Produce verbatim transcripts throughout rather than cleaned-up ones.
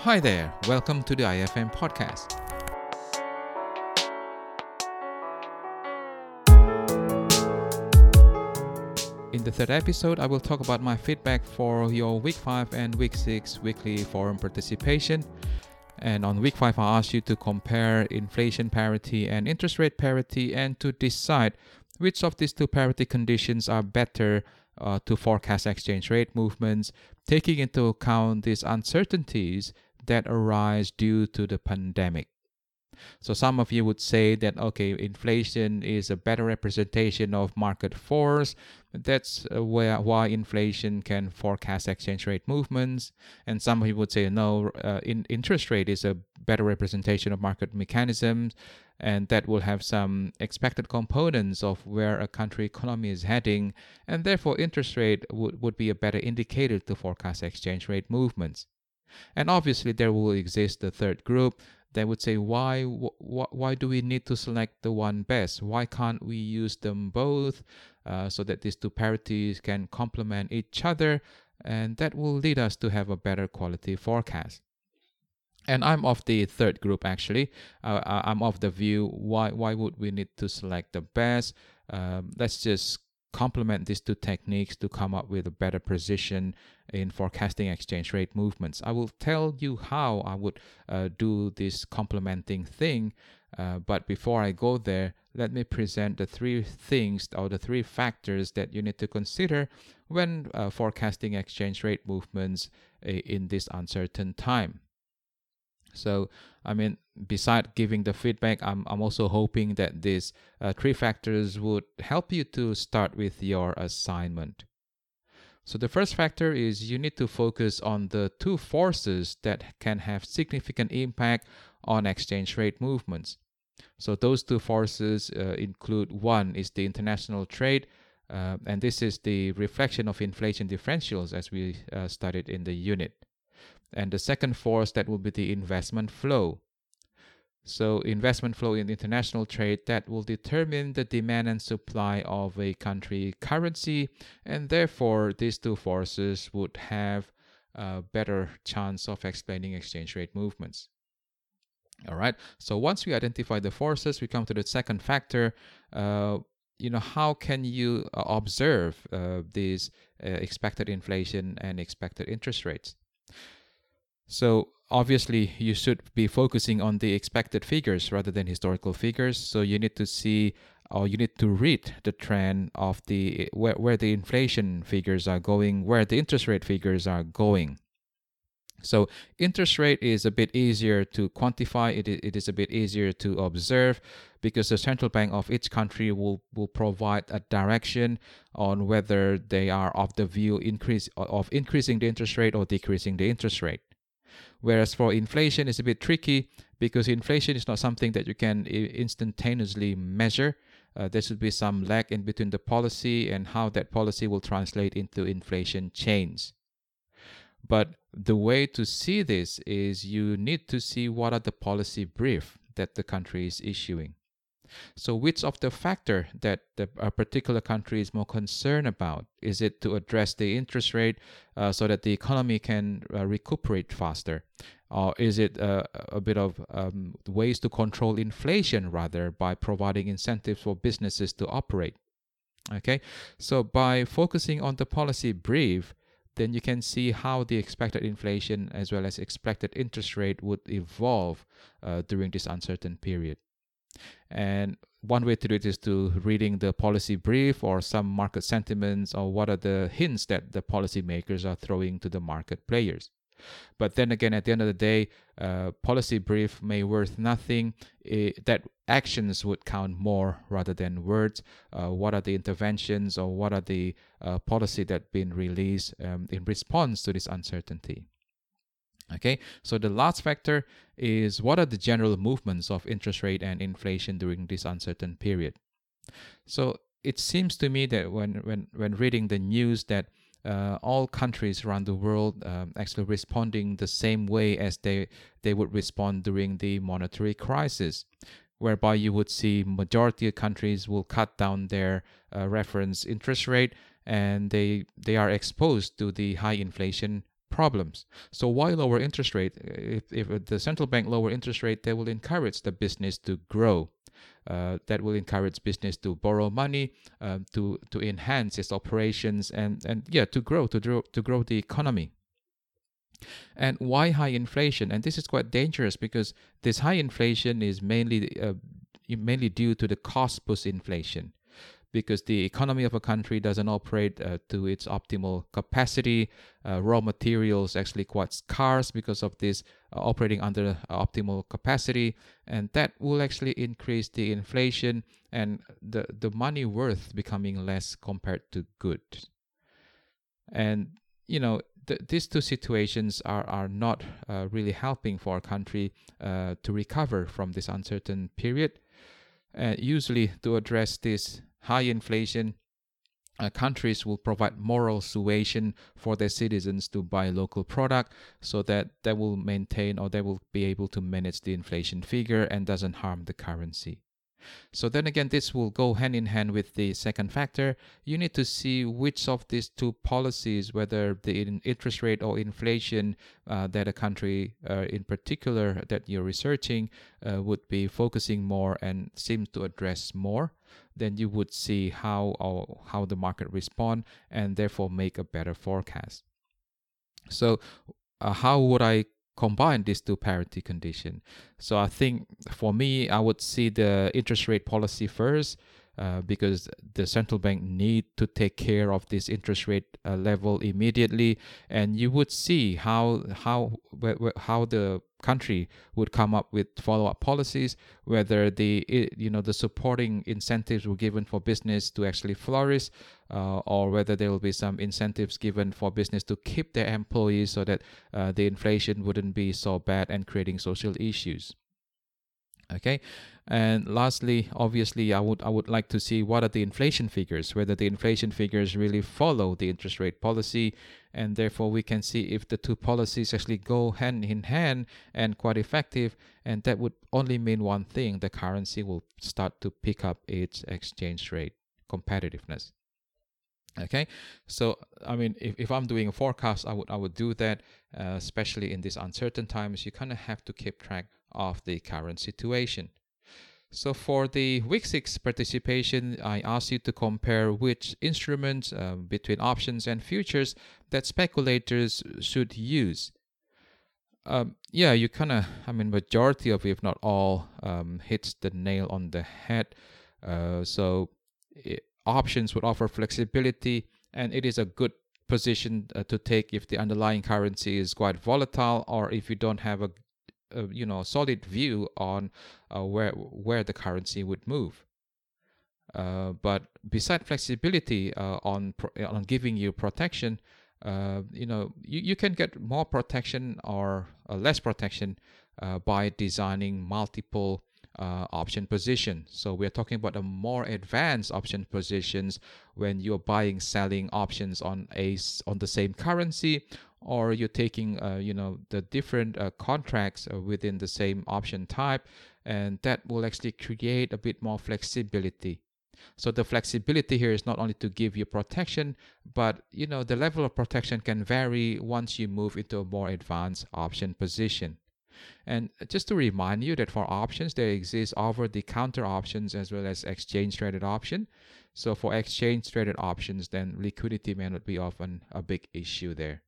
Hi there, welcome to the I F M podcast. In the third episode, I will talk about my feedback for your week five and week six weekly forum participation. And on week five, I asked you to compare inflation parity and interest rate parity and to decide which of these two parity conditions are better uh, to forecast exchange rate movements, taking into account these uncertainties that arise due to the pandemic. So some of you would say that, okay, inflation is a better representation of market force. That's where, why inflation can forecast exchange rate movements. And some of you would say, no, uh, in, interest rate is a better representation of market mechanisms. And that will have some expected components of where a country economy is heading. And therefore, interest rate would, would be a better indicator to forecast exchange rate movements. And obviously, there will exist the third group. They would say, why wh- why do we need to select the one best? Why can't we use them both uh, so that these two parities can complement each other? And that will lead us to have a better quality forecast. And I'm of the third group, actually. Uh, I'm of the view, why, why would we need to select the best? Um, let's just complement these two techniques to come up with a better precision in forecasting exchange rate movements. I will tell you how I would uh, do this complementing thing, uh, but before I go there, let me present the three things or the three factors that you need to consider when uh, forecasting exchange rate movements uh, in this uncertain time. So, I mean, beside giving the feedback, I'm I'm also hoping that these uh, three factors would help you to start with your assignment. So the first factor is you need to focus on the two forces that can have significant impact on exchange rate movements. So those two forces uh, include, one is the international trade, uh, and this is the reflection of inflation differentials as we uh, studied in the unit. And the second force, that will be the investment flow. So investment flow in international trade, that will determine the demand and supply of a country currency. And therefore, these two forces would have a better chance of explaining exchange rate movements. All right. So once we identify the forces, we come to the second factor. Uh, you know, how can you observe uh, these uh, expected inflation and expected interest rates? So obviously, you should be focusing on the expected figures rather than historical figures. So you need to see or you need to read the trend of the where, where the inflation figures are going, where the interest rate figures are going. So interest rate is a bit easier to quantify. It, it is a bit easier to observe because the central bank of each country will, will provide a direction on whether they are of the view increase of increasing the interest rate or decreasing the interest rate. Whereas for inflation, it's a bit tricky because inflation is not something that you can instantaneously measure. Uh, there should be some lag in between the policy and how that policy will translate into inflation change. But the way to see this is you need to see what are the policy brief that the country is issuing. So which of the factor that the, a particular country is more concerned about? Is it to address the interest rate uh, so that the economy can uh, recuperate faster? Or is it uh, a bit of um, ways to control inflation rather by providing incentives for businesses to operate? Okay, so by focusing on the policy brief, then you can see how the expected inflation as well as expected interest rate would evolve uh, during this uncertain period. And one way to do it is to reading the policy brief or some market sentiments or what are the hints that the policymakers are throwing to the market players. But then again, at the end of the day, uh, policy brief may worth nothing. It, that actions would count more rather than words. Uh, what are the interventions or what are the uh, policy that have been released um, in response to this uncertainty? Okay, so the last factor is what are the general movements of interest rate and inflation during this uncertain period? So it seems to me that when when, when reading the news that Uh, all countries around the world um, actually responding the same way as they, they would respond during the monetary crisis, whereby you would see majority of countries will cut down their uh, reference interest rate and they, they are exposed to the high inflation problems. So why lower interest rate? If, if the central bank lower interest rate, they will encourage the business to grow. Uh, that will encourage business to borrow money, um, to to enhance its operations, and and yeah, to grow, to grow, to grow the economy. And why high inflation? And this is quite dangerous, because this high inflation is mainly uh, mainly due to the cost push inflation, because the economy of a country doesn't operate uh, to its optimal capacity. Uh, raw materials actually quite scarce because of this uh, operating under uh, optimal capacity, and that will actually increase the inflation and the, the money worth becoming less compared to goods. And, you know, th- these two situations are, are not uh, really helping for our country uh, to recover from this uncertain period. Uh, usually to address this high inflation, uh, countries will provide moral suasion for their citizens to buy local product, so that they will maintain, or they will be able to manage the inflation figure and doesn't harm the currency. So then again, this will go hand in hand with the second factor. You need to see which of these two policies, whether the interest rate or inflation, uh, that a country uh, in particular that you're researching uh, would be focusing more and seems to address more. Then you would see how or how the market respond, and therefore make a better forecast. So uh, how would I combine these two parity conditions? So I think for me, I would see the interest rate policy first, uh, because the central bank need to take care of this interest rate uh, level immediately, and you would see how how how the country would come up with follow-up policies, whether the you know the supporting incentives were given for business to actually flourish, uh, or whether there will be some incentives given for business to keep their employees, so that uh, the inflation wouldn't be so bad and creating social issues. Okay, and lastly, obviously, I would I would like to see what are the inflation figures, whether the inflation figures really follow the interest rate policy, and therefore we can see if the two policies actually go hand in hand and quite effective. And that would only mean one thing: the currency will start to pick up its exchange rate competitiveness. Okay, so I mean, if, if I'm doing a forecast, I would I would do that, uh, especially in these uncertain times. You kind of have to keep track of the current situation. So for the week six participation, I asked you to compare which instruments uh, between options and futures that speculators should use. Um, yeah, you kind of, I mean, majority of, if not all, um, hits the nail on the head. Uh, so it, options would offer flexibility, and it is a good position uh, to take if the underlying currency is quite volatile, or if you don't have a Uh, you know, solid view on uh, where where the currency would move. Uh, but beside flexibility uh, on pro- on giving you protection, uh, you know, you, you can get more protection or uh, less protection uh, by designing multiple uh, option positions. So we are talking about a more advanced option positions when you're buying, selling options on a on the same currency, or you're taking, uh, you know, the different uh, contracts uh, within the same option type, and that will actually create a bit more flexibility. So the flexibility here is not only to give you protection, but, you know, the level of protection can vary once you move into a more advanced option position. And just to remind you that for options, there exist over-the-counter options as well as exchange-traded option. So for exchange-traded options, then liquidity may not be often a big issue there.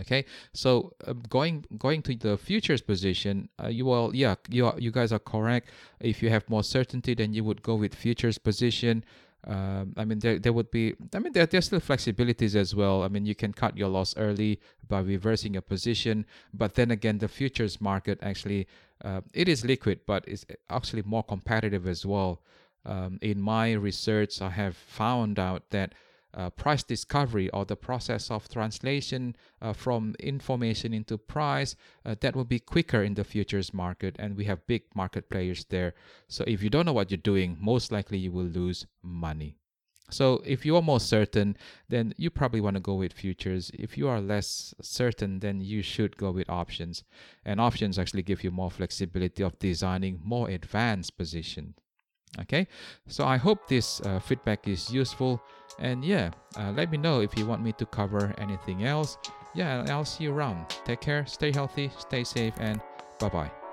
Okay, so uh, going going to the futures position, uh, you all, yeah, you are, you guys are correct. If you have more certainty, then you would go with futures position. Um, I mean, there there would be, I mean, there there's still flexibilities as well. I mean, you can cut your loss early by reversing your position. But then again, the futures market actually, uh, it is liquid, but it's actually more competitive as well. Um, in my research, I have found out that Uh, price discovery, or the process of translation uh, from information into price, uh, that will be quicker in the futures market, and we have big market players there. So if you don't know what you're doing, most likely you will lose money. So if you are more certain, then you probably want to go with futures. If you are less certain, then you should go with options. And options actually give you more flexibility of designing more advanced positions. Okay, so I hope this uh, feedback is useful, and yeah, uh, let me know if you want me to cover anything else. yeah, and I'll see you around. Take care, stay healthy, stay safe, and bye-bye.